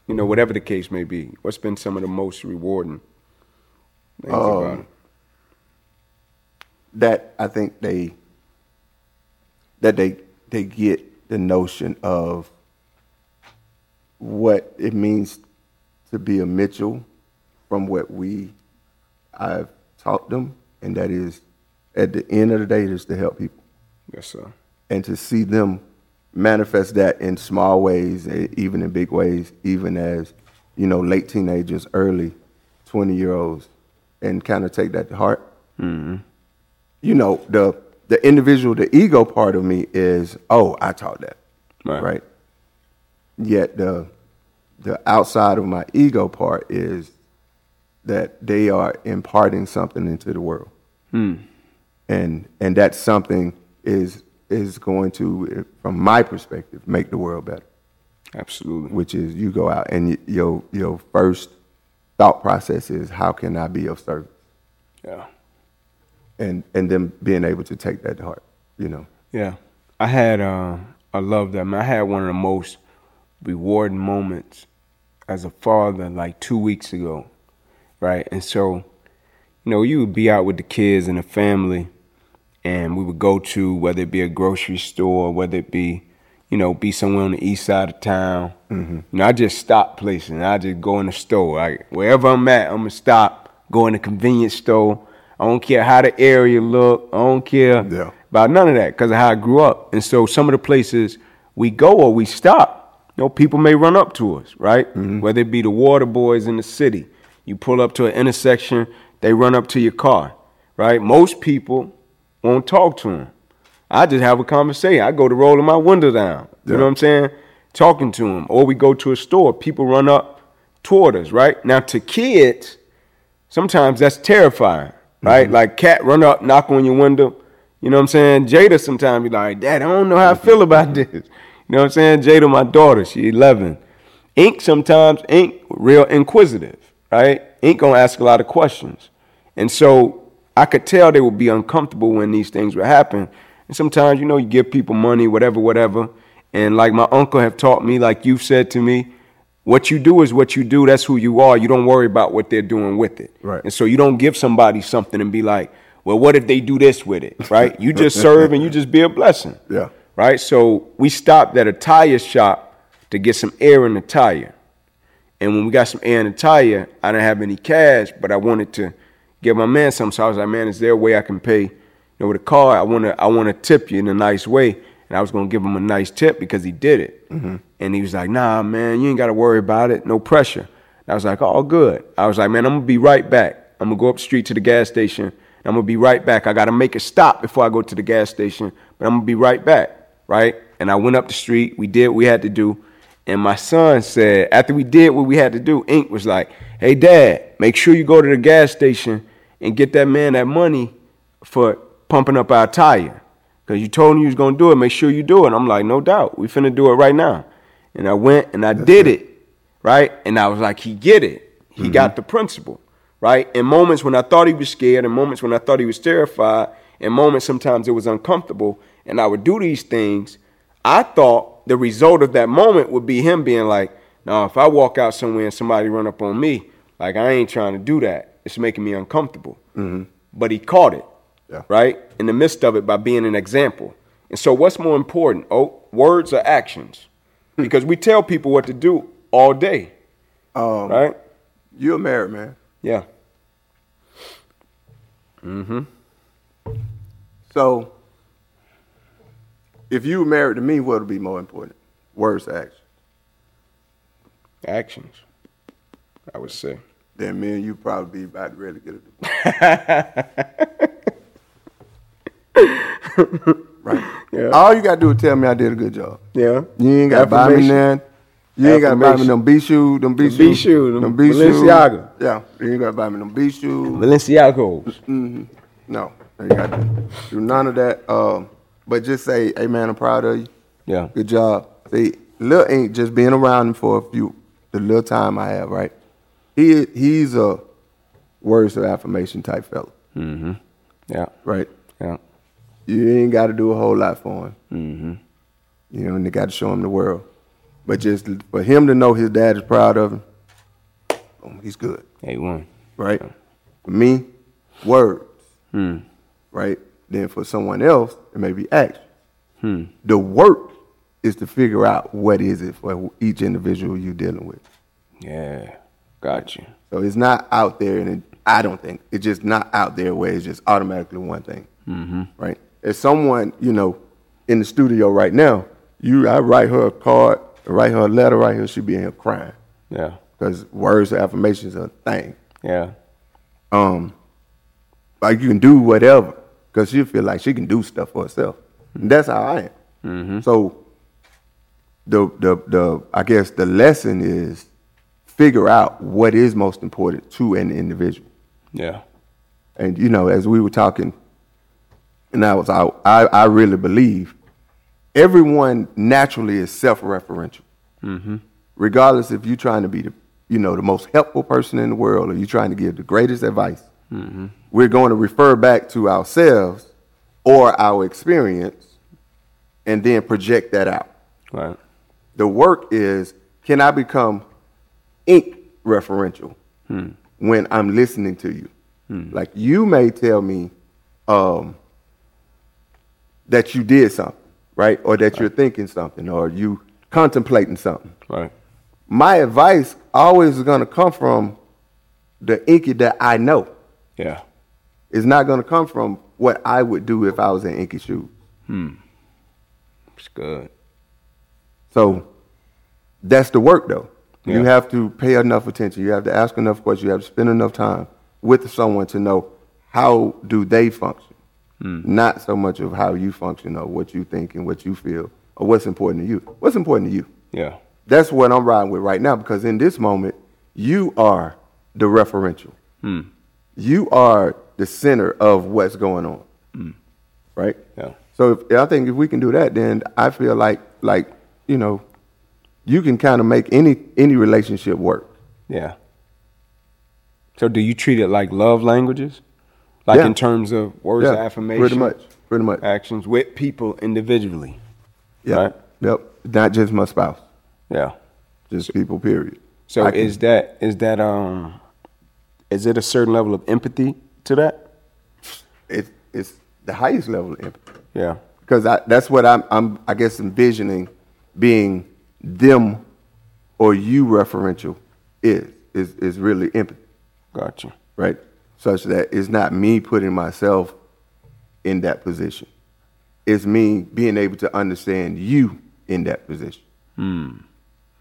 you know, whatever the case may be, what's been some of the most rewarding things um, about it? That I think they that they they get the notion of what it means to be a Mitchell from what we I've taught them, and that is at the end of the day, it is to help people. Yes, sir. And to see them manifest that in small ways, even in big ways, even as, you know, late teenagers, early twenty-year-olds, and kind of take that to heart. Mm-hmm. You know, the the individual, the ego part of me is, oh, I taught that, right? right? Yet the the outside of my ego part is that they are imparting something into the world. Hmm. And and that something is is going to, from my perspective, make the world better. Absolutely. Which is you go out and y- your your first thought process is, how can I be of service? Yeah. And and then being able to take that to heart, you know. Yeah. I had, uh, I love that. I mean, I had one of the most rewarding moments as a father like two weeks ago, right? And so, you know, you would be out with the kids and the family, and we would go to, whether it be a grocery store, whether it be, you know, be somewhere on the east side of town. Mm-hmm. You know, I just stop places, and I just go in the store. I, wherever I'm at, I'm going to stop, go in the convenience store. I don't care how the area look. I don't care yeah. about none of that because of how I grew up. And so some of the places we go or we stop, you know, people may run up to us, right? Mm-hmm. Whether it be the water boys in the city. You pull up to an intersection, they run up to your car, right? Most people won't talk to them. I just have a conversation. I go to rolling my window down. Yeah. You know what I'm saying? Talking to them. Or we go to a store. People run up toward us, right? Now, to kids, sometimes that's terrifying, right? Mm-hmm. Like, cat run up, knock on your window. You know what I'm saying? Jada sometimes be like, Dad, I don't know how I feel about this. You know what I'm saying? Jada, my daughter, she eleven. Ink sometimes, Ink real inquisitive, right? Ink gonna ask a lot of questions. And so I could tell they would be uncomfortable when these things would happen. And sometimes, you know, you give people money, whatever, whatever. And like my uncle have taught me, like you've said to me, what you do is what you do. That's who you are. You don't worry about what they're doing with it. Right. And so you don't give somebody something and be like, well, what if they do this with it, right? You just serve and you just be a blessing. Yeah. Right, so we stopped at a tire shop to get some air in the tire. And when we got some air in the tire, I didn't have any cash, but I wanted to give my man some. So I was like, man, is there a way I can pay, you know, with a car? I want to I want to tip you in a nice way. And I was going to give him a nice tip because he did it. Mm-hmm. And he was like, nah, man, you ain't got to worry about it. No pressure. And I was like, oh, good. I was like, man, I'm going to be right back. I'm going to go up the street to the gas station. And I'm going to be right back. I got to make a stop before I go to the gas station, but I'm going to be right back. Right. And I went up the street. We did what we had to do. And my son said, after we did what we had to do, Ink was like, hey, Dad, make sure you go to the gas station and get that man that money for pumping up our tire. Because you told him you was going to do it. Make sure you do it. And I'm like, no doubt. We finna do it right now. And I went and I That's did it. it. Right. And I was like, he get it. He mm-hmm. got the principle. Right. In moments when I thought he was scared, in moments when I thought he was terrified, in moments sometimes it was uncomfortable. And I would do these things, I thought the result of that moment would be him being like, no, if I walk out somewhere and somebody run up on me, like, I ain't trying to do that. It's making me uncomfortable. Mm-hmm. But he caught it, yeah. right, in the midst of it by being an example. And so what's more important, oh, words or actions? Because we tell people what to do all day, um, right? You're married, man. Yeah. Mm-hmm. So if you were married to me, what would be more important? Words or actions? Actions, I would say. Then me and you probably be about really good at it. Right. Yeah. All you got to do is tell me I did a good job. Yeah. You ain't got to buy me nothing. You ain't got to buy me them B shoes. Them B shoes. Them B shoes. Them Balenciaga. Yeah. You ain't got to buy me them B shoes. Balenciaga. Mm-hmm. No. You got to do none of that. Um, but just say, hey, man, I'm proud of you. Yeah. Good job. See, Lil ain't just being around him for a few, the little time I have, right? He He's a words of affirmation type fella. Mm-hmm. Yeah. Right? Yeah. You ain't got to do a whole lot for him. Mm-hmm. You know, and they got to show him the world. But just for him to know his dad is proud of him, boom, he's good. A one. Right? Yeah. For me, words. Hmm. Right? Then for someone else, it may be action. Hmm. The work is to figure out what is it for each individual you're dealing with. Yeah. Gotcha. So it's not out there, and it, I don't think. It's just not out there where it's just automatically one thing. Mm-hmm. Right? If someone, you know, in the studio right now, you, I write her a card, write her a letter right here, she'd be in here crying. Yeah. Because words of affirmations are a thing. Yeah. Um, like you can do whatever, because she'll feel like she can do stuff for herself. And that's how I am. Mm-hmm. So the the the I guess the lesson is figure out what is most important to an individual. Yeah. And, you know, as we were talking, and I was I, I really believe everyone naturally is self-referential, mm-hmm. regardless if you're trying to be the you know the most helpful person in the world or you're trying to give the greatest advice. Mm-hmm. We're going to refer back to ourselves or our experience, and then project that out. Right. The work is, can I become ink referential hmm. when I'm listening to you? Hmm. Like you may tell me. Um, that you did something, right? Or that right. you're thinking something, or you contemplating something. Right. My advice always is going to come from the Inky that I know. Yeah. It's not going to come from what I would do if I was in Inky's shoes. Hmm. It's good. So that's the work, though. Yeah. You have to pay enough attention. You have to ask enough questions. You have to spend enough time with someone to know how do they function. Mm. Not so much of how you function or what you think and what you feel or what's important to you. What's important to you? Yeah. That's what I'm riding with right now, because in this moment, you are the referential. Mm. You are the center of what's going on. Mm. Right? Yeah. So if, I think if we can do that, then I feel like, like you know, you can kind of make any any relationship work. Yeah. So do you treat it like love languages? Like yeah. in terms of words yeah. of affirmation? Pretty much. Pretty much. Actions with people individually. Yeah. Right? Yep. Not just my spouse. Yeah. Just so, people, period. So I is can, that is that um is it a certain level of empathy to that? It it's the highest level of empathy. Yeah. Because I, that's what I'm I'm I guess envisioning being them or you referential is is is really empathy. Gotcha. Right? Such that it's not me putting myself in that position. It's me being able to understand you in that position. Mm.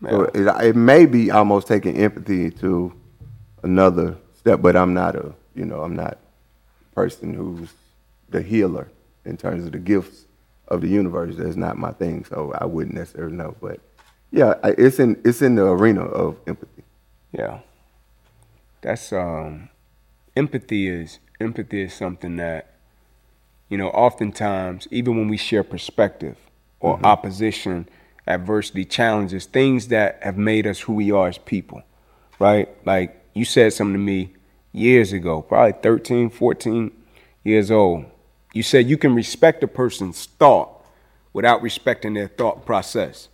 Yeah. So it, it may be almost taking empathy to another step, but I'm not a, you know, I'm not a person who's the healer in terms of the gifts of the universe. That's not my thing, so I wouldn't necessarily know. But yeah, it's in it's in the arena of empathy. Yeah, that's um. Empathy is empathy is something that, you know, oftentimes, even when we share perspective or mm-hmm. opposition, adversity, challenges, things that have made us who we are as people, right? Like you said something to me years ago, probably thirteen, fourteen years old. You said you can respect a person's thought without respecting their thought process.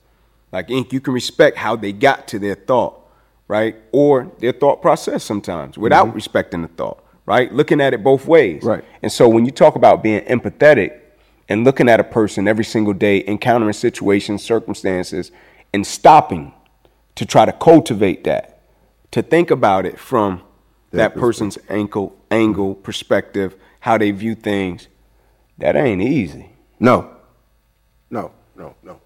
Like, Ink, you can respect how they got to their thought, right? Or their thought process sometimes without mm-hmm. respecting the thought, right? Looking at it both ways. Right. And so when you talk about being empathetic and looking at a person every single day, encountering situations, circumstances, and stopping to try to cultivate that, to think about it from that, that person's ankle, angle, perspective, how they view things, that ain't easy. No. No, no, no.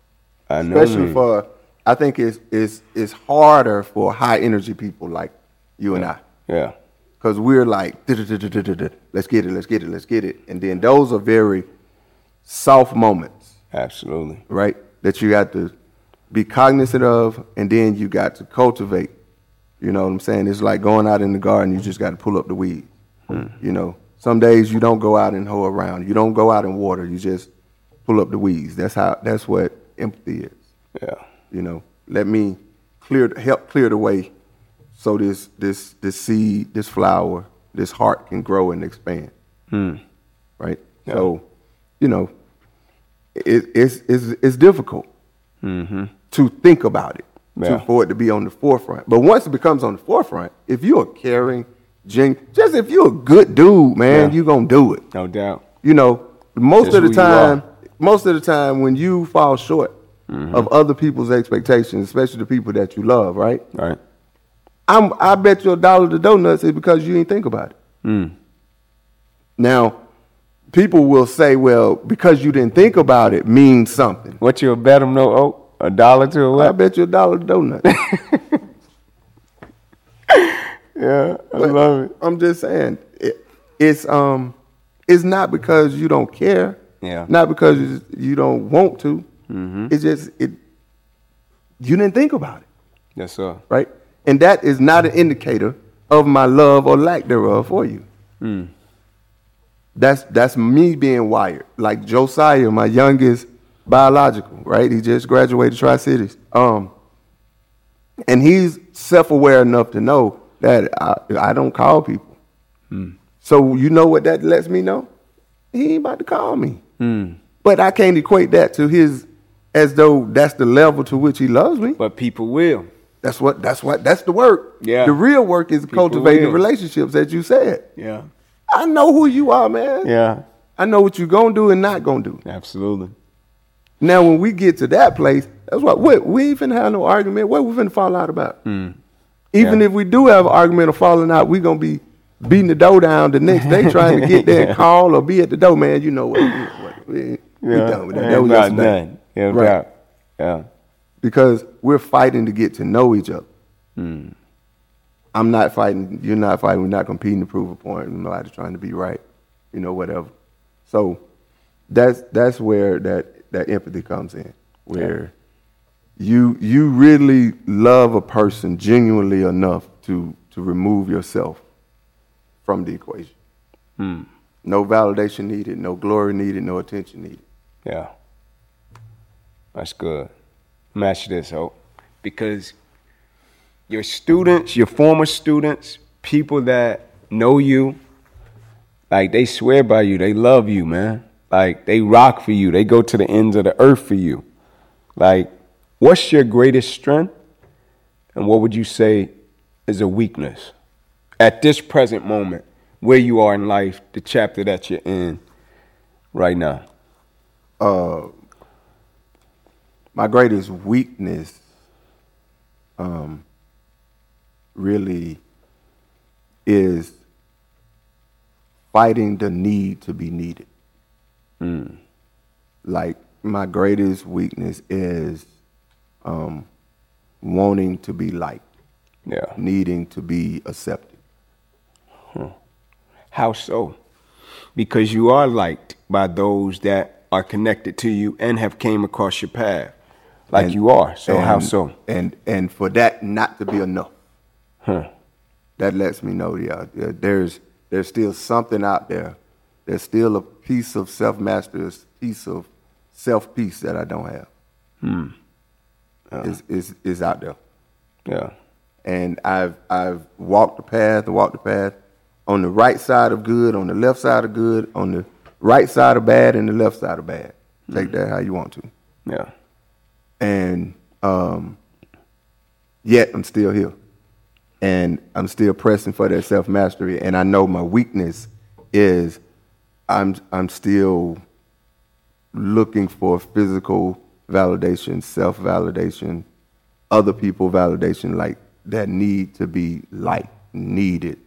I know. Especially for... I think it's it's it's harder for high energy people like you and I. Yeah. Because we're like, let's get it, let's get it, let's get it. And then those are very soft moments. Absolutely. Right? That you got to be cognizant of, and then you got to cultivate. You know what I'm saying? It's like going out in the garden, you just got to pull up the weed. Hmm. You know, some days you don't go out and hoe around. You don't go out and water. You just pull up the weeds. That's how. That's what empathy is. Yeah. You know, let me clear, help clear the way so this this this seed, this flower, this heart can grow and expand. Hmm. Right? Yeah. So, you know, it, it's, it's, it's difficult mm-hmm. to think about it, yeah. to, for it to be on the forefront. But once it becomes on the forefront, if you're caring, gen- just if you're a good dude, man, yeah. you're going to do it. No doubt. You know, most just of the time, most of the time when you fall short, mm-hmm. of other people's expectations, especially the people that you love, right? Right. I'm, I bet you a dollar to donuts is because you didn't think about it. Mm. Now, people will say, well, because you didn't think about it means something. What you bet them no oh, a dollar to a what? I bet you a dollar to donuts. Yeah, I but love it. I'm just saying, it, it's um, it's not because you don't care. Yeah. Not because you don't want to. Mm-hmm. It's just, it. you didn't think about it. Yes, sir. Right? And that is not an indicator of my love or lack thereof for you. Mm. That's that's me being wired. Like Josiah, my youngest biological, right? He just graduated Tri-Cities. Um, and he's self-aware enough to know that I, I don't call people. Mm. So you know what that lets me know? He ain't about to call me. Mm. But I can't equate that to his... as though that's the level to which he loves me. But people will. That's what, that's what, that's the work. Yeah. The real work is people cultivating will. relationships, as you said. Yeah. I know who you are, man. Yeah. I know what you're going to do and not going to do. Absolutely. Now, when we get to that place, that's what, what we even have no argument. What we finna fall out about? Mm. Even yeah. if we do have an argument or falling out, we're going to be beating the door down the next day trying to get there yeah. and call or be at the door, man. You know what? what, what we we yeah. done with that. That was just nothing. Yeah, right. Yeah. Because we're fighting to get to know each other. Mm. I'm not fighting. You're not fighting. We're not competing to prove a point. Nobody's trying to be right. You know, whatever. So that's that's where that, that empathy comes in. Where yeah. you you really love a person genuinely enough to to remove yourself from the equation. Mm. No validation needed. No glory needed. No attention needed. Yeah. That's good. I'm gonna ask you this, Hope. Because your students, your former students, people that know you, like they swear by you, they love you, man. Like they rock for you, they go to the ends of the earth for you. Like, what's your greatest strength? And what would you say is a weakness? At this present moment, where you are in life, the chapter that you're in right now. Uh My greatest weakness um, really is fighting the need to be needed. Mm. Like, my greatest weakness is um, wanting to be liked, yeah, needing to be accepted. Huh. How so? Because you are liked by those that are connected to you and have came across your path. Like and, you are. So and, how so? And and for that not to be enough, huh. that lets me know, yeah, there's there's still something out there. There's still a piece of self-mastery, a piece of self-peace that I don't have. Hmm. Uh, it's, it's, it's out there. Yeah. And I've I've walked the path, walked the path on the right side of good, on the left side of good, on the right side of bad, and the left side of bad. Take mm-hmm. that how you want to. Yeah. And um, yet I'm still here. And I'm still pressing for that self-mastery. And I know my weakness is I'm I'm still looking for physical validation, self-validation, other people validation, like that need to be liked, needed,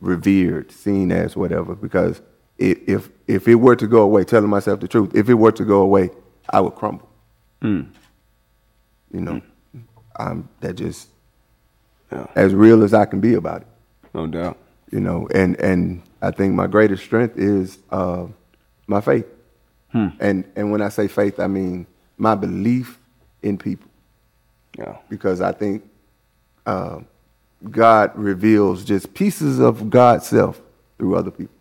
revered, seen as whatever. Because it, if if it were to go away, telling myself the truth, if it were to go away, I would crumble. Mm. You know, mm. I'm that just yeah. as real as I can be about it. No doubt. You know, and and I think my greatest strength is uh, my faith. Hmm. And and when I say faith, I mean my belief in people. Yeah. Because I think uh, God reveals just pieces of God's self through other people.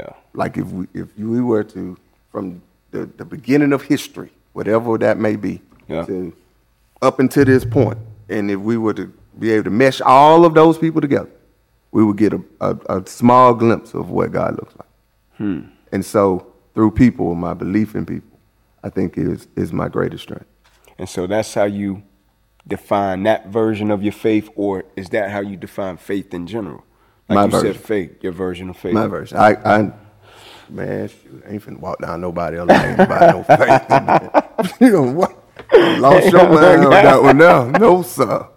Yeah. Like if we if we were to, from the, the beginning of history, whatever that may be, yeah. to up until this point, and if we were to be able to mesh all of those people together, we would get a, a, a small glimpse of what God looks like. Hmm. And so through people, my belief in people, I think is is my greatest strength. And so that's how you define that version of your faith, or is that how you define faith in general? Like my you version. said, faith, your version of faith. My version. I, I man, shoot, I ain't finna walk down nobody else. I ain't about no faith. You know what? Lost your mind on that one now. No, sir.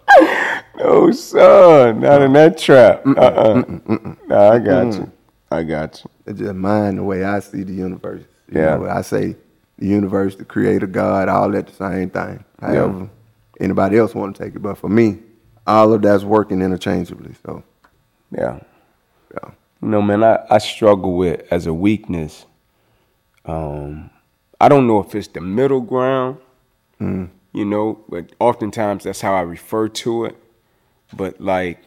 No, sir. Not in that trap. Mm-mm, uh-uh. Mm-mm, mm-mm. Nah, I got mm. you. I got you. It's just mine the way I see the universe. You yeah. know, I say the universe, the creator, God, all that the same thing. However, yeah. anybody else want to take it. But for me, all of that's working interchangeably. So, yeah. yeah. You know, man, I, I struggle with, as a weakness, um, I don't know if it's the middle ground, mm. you know, but oftentimes that's how I refer to it. But like,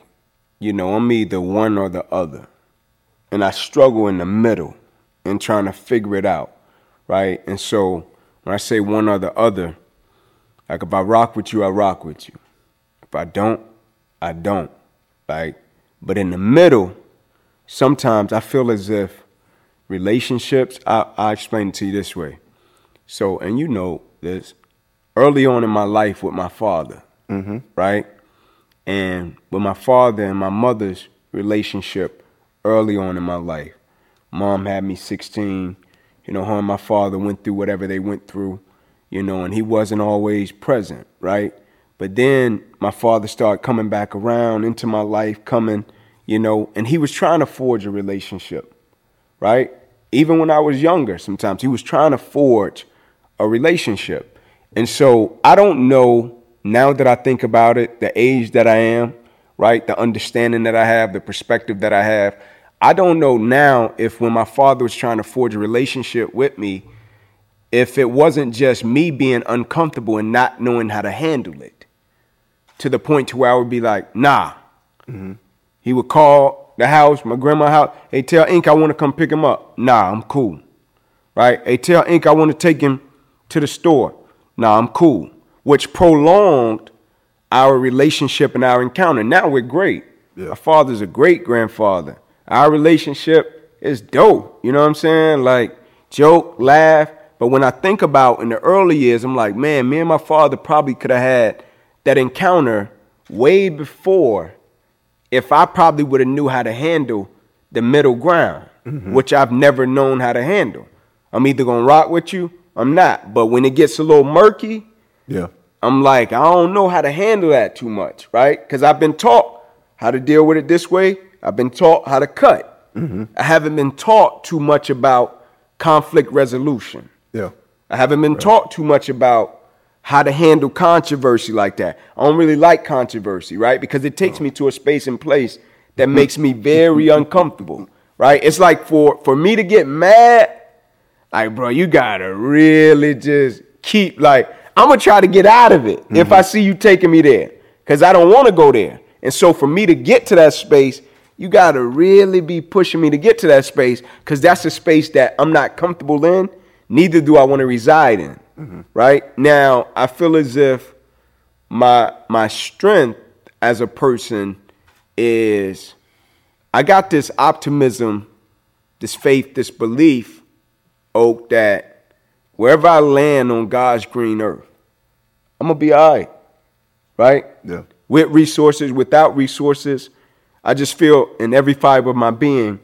you know, I'm either one or the other. And I struggle in the middle and trying to figure it out, right? And so when I say one or the other, like if I rock with you, I rock with you. If I don't, I don't. Like, but in the middle, sometimes I feel as if relationships, I, I explain it to you this way. So, and you know this, early on in my life with my father, mm-hmm. right? And with my father and my mother's relationship early on in my life, mom had me sixteen, you know, her and my father went through whatever they went through, you know, and he wasn't always present, right? But then my father started coming back around into my life, coming, you know, and he was trying to forge a relationship, right? Even when I was younger, sometimes he was trying to forge a relationship. And so I don't know. Now that I think about it, the age that I am, right, the understanding that I have, the perspective that I have, I don't know now if when my father was trying to forge a relationship with me, if it wasn't just me being uncomfortable and not knowing how to handle it to the point to where I would be like, nah. Mm-hmm. He would call the house, my grandma's house, hey, tell Ink I want to come pick him up. Nah, I'm cool, right? Hey, tell Ink I want to take him to the store. Nah, I'm cool. Which prolonged our relationship and our encounter. Now we're great. Yeah. Our father's a great grandfather. Our relationship is dope. You know what I'm saying? Like, joke, laugh. But when I think about in the early years, I'm like, man, me and my father probably could have had that encounter way before if I probably would have knew how to handle the middle ground, mm-hmm. which I've never known how to handle. I'm either going to rock with you, I'm not. But when it gets a little murky, yeah, I'm like, I don't know how to handle that too much, right? Because I've been taught how to deal with it this way. I've been taught how to cut. Mm-hmm. I haven't been taught too much about conflict resolution. Yeah, I haven't been right. taught too much about how to handle controversy like that. I don't really like controversy, right? Because it takes oh. me to a space and place that makes me very uncomfortable, right? It's like for, for me to get mad, like, bro, you got to really just keep like, I'm going to try to get out of it mm-hmm. if I see you taking me there because I don't want to go there. And so for me to get to that space, you got to really be pushing me to get to that space because that's a space that I'm not comfortable in. Neither do I want to reside in. Mm-hmm. Right now, I feel as if my my strength as a person is I got this optimism, this faith, this belief, Oak, that wherever I land on God's green earth, I'm going to be all right, right? Yeah. With resources, without resources, I just feel in every fiber of my being,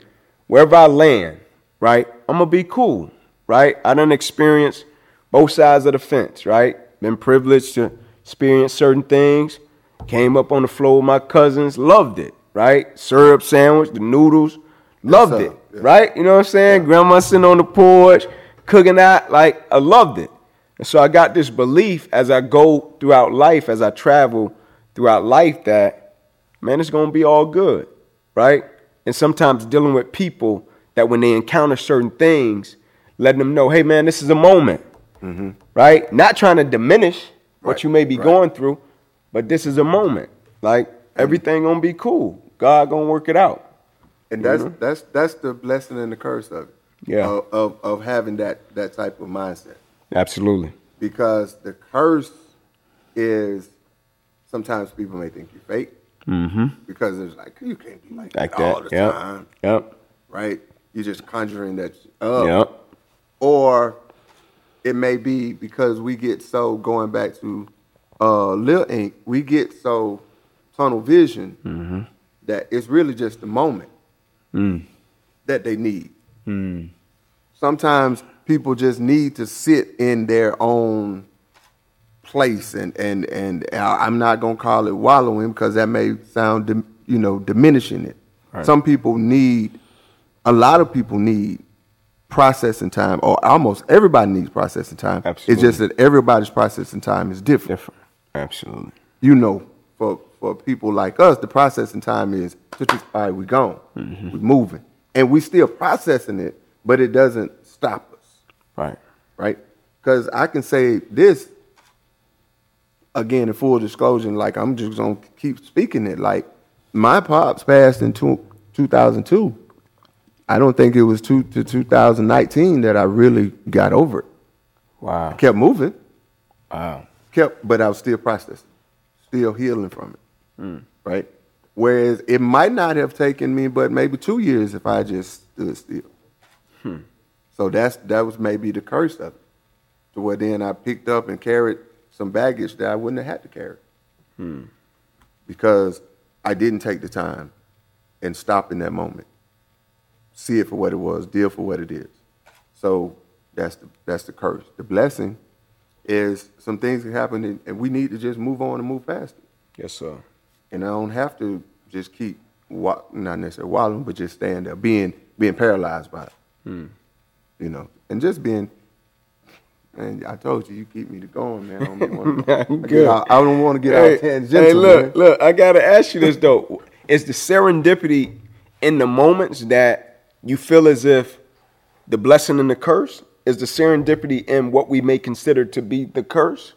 wherever I land, right, I'm going to be cool, right? I done experienced both sides of the fence, right? Been privileged to experience certain things. Came up on the floor with my cousins, loved it, right? Syrup sandwich, the noodles, loved it, yeah. right? You know what I'm saying? Yeah. Grandma sitting on the porch, cooking out, like, I loved it. And so I got this belief as I go throughout life, as I travel throughout life that, man, it's going to be all good, right? And sometimes dealing with people that when they encounter certain things, letting them know, hey, man, this is a moment, mm-hmm. right? Not trying to diminish right. what you may be right. going through, but this is a moment. Like, everything gonna be cool. God gonna work it out. And that's mm-hmm. that's that's the blessing and the curse of it. Yeah. Of, of of having that that type of mindset. Absolutely. Because the curse is sometimes people may think you're fake. Mm-hmm. Because it's like you can't be like, like that, that all the yep. time. Yep. Right? You're just conjuring that up. Yep. Or it may be because we get so going back to Uh, Lil Ink, we get so tunnel vision mm-hmm. that it's really just the moment mm. that they need. Mm. Sometimes people just need to sit in their own place, and and and I'm not gonna call it wallowing because that may sound you know diminishing it. Right. Some people need, a lot of people need processing time, or almost everybody needs processing time. Absolutely. It's just that everybody's processing time is different. different. Absolutely. You know, for for people like us, the processing time is, all right, we're gone. Mm-hmm. We're moving. And we still processing it, but it doesn't stop us. Right. Right? Because I can say this, again, in full disclosure, like I'm just going to keep speaking it. Like my pops passed in two, two thousand two. I don't think it was two to two thousand nineteen that I really got over it. Wow. I kept moving. Wow. Kept, but I was still processing, still healing from it, mm. right? Whereas it might not have taken me, but maybe two years if I just stood still. Hmm. So that's that was maybe the curse of it. So where then I picked up and carried some baggage that I wouldn't have had to carry hmm. because I didn't take the time and stop in that moment, see it for what it was, deal for what it is. So that's the that's the curse. The blessing is some things that happen, and we need to just move on and move past it. Yes, sir. And I don't have to just keep, wa- not necessarily wallowing, but just staying there, being being paralyzed by it. Hmm. You know, and just being, and I told you, you keep me to going, man. I don't want to, I get out, I don't want to get hey, out tangential. Hey, look, man. look, I got to ask you this, though. Is the serendipity in the moments that you feel as if the blessing and the curse? Is the serendipity in what we may consider to be the curse,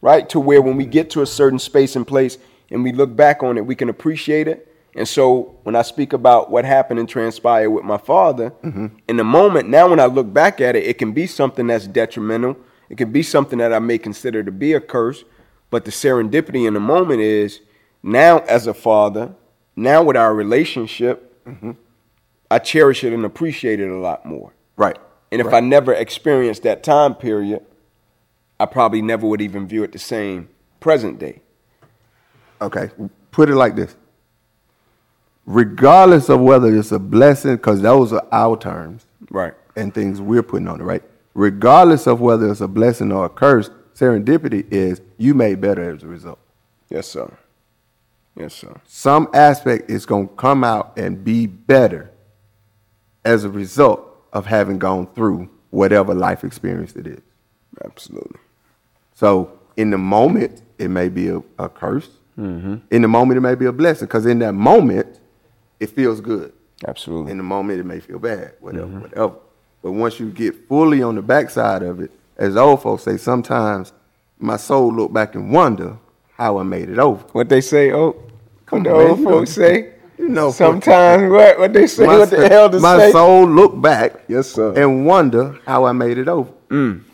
right? To where when we get to a certain space and place and we look back on it, we can appreciate it. And so when I speak about what happened and transpired with my father, mm-hmm. in the moment, now when I look back at it, it can be something that's detrimental. It can be something that I may consider to be a curse. But the serendipity in the moment is now as a father, now with our relationship, mm-hmm. I cherish it and appreciate it a lot more. Right. And if right. I never experienced that time period, I probably never would even view it the same present day. Okay, put it like this. Regardless of whether it's a blessing, because those are our terms right. and things we're putting on it, right? Regardless of whether it's a blessing or a curse, serendipity is you made better as a result. Yes, sir. Yes, sir. Some aspect is going to come out and be better as a result of having gone through whatever life experience it is. Absolutely. So in the moment, it may be a, a curse. Mm-hmm. In the moment, it may be a blessing because in that moment, it feels good. Absolutely. In the moment, it may feel bad, whatever, mm-hmm. whatever. But once you get fully on the backside of it, as old folks say, sometimes my soul look back and wonder how I made it over. What they say, oh, come what on, the old folks say. You know, sometimes what what they say, my, what the hell to my say. My soul look back, yes, sir, and wonder how I made it over. Mm.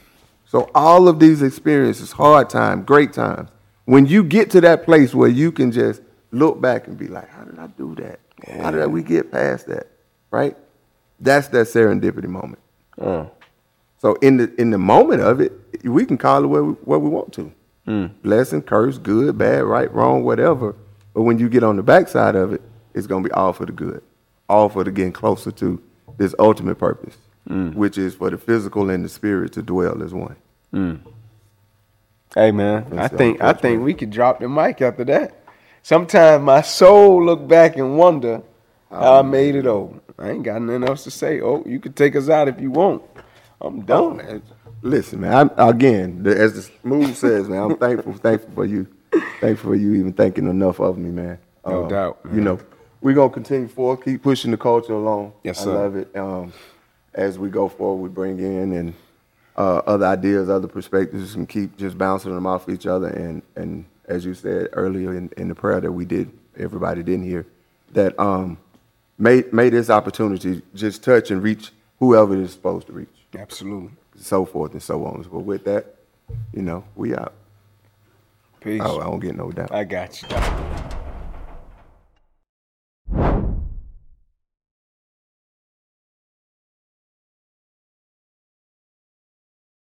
So all of these experiences, hard times, great times, when you get to that place where you can just look back and be like, how did I do that? Yeah. How did we get past that? Right? That's that serendipity moment. Mm. So in the in the moment of it, we can call it what we, what we want to. Mm. Blessing, curse, good, bad, right, wrong, whatever. But when you get on the backside of it, it's going to be all for the good, all for the getting closer to this ultimate purpose, mm. which is for the physical and the spirit to dwell as one. Mm. Hey, man, That's I think I think we could drop the mic after that. Sometimes my soul look back and wonder how um, I made it over. I ain't got nothing else to say. Oh, you can take us out if you want. I'm done, man. Listen, man, I, again, as the smooth says, man, I'm thankful, thankful for you. Thankful for you even thinking enough of me, man. No uh, doubt, man. You know, we're going to continue forward, keep pushing the culture along. Yes, sir. I love it. Um, as we go forward, we bring in and uh, other ideas, other perspectives, and keep just bouncing them off each other. And, and as you said earlier in, in the prayer that we did, everybody didn't hear, that um, may, may this opportunity just touch and reach whoever it is supposed to reach. Absolutely. So forth and so on. But with that, you know, we out. Peace. Oh, I don't get no doubt. I got you.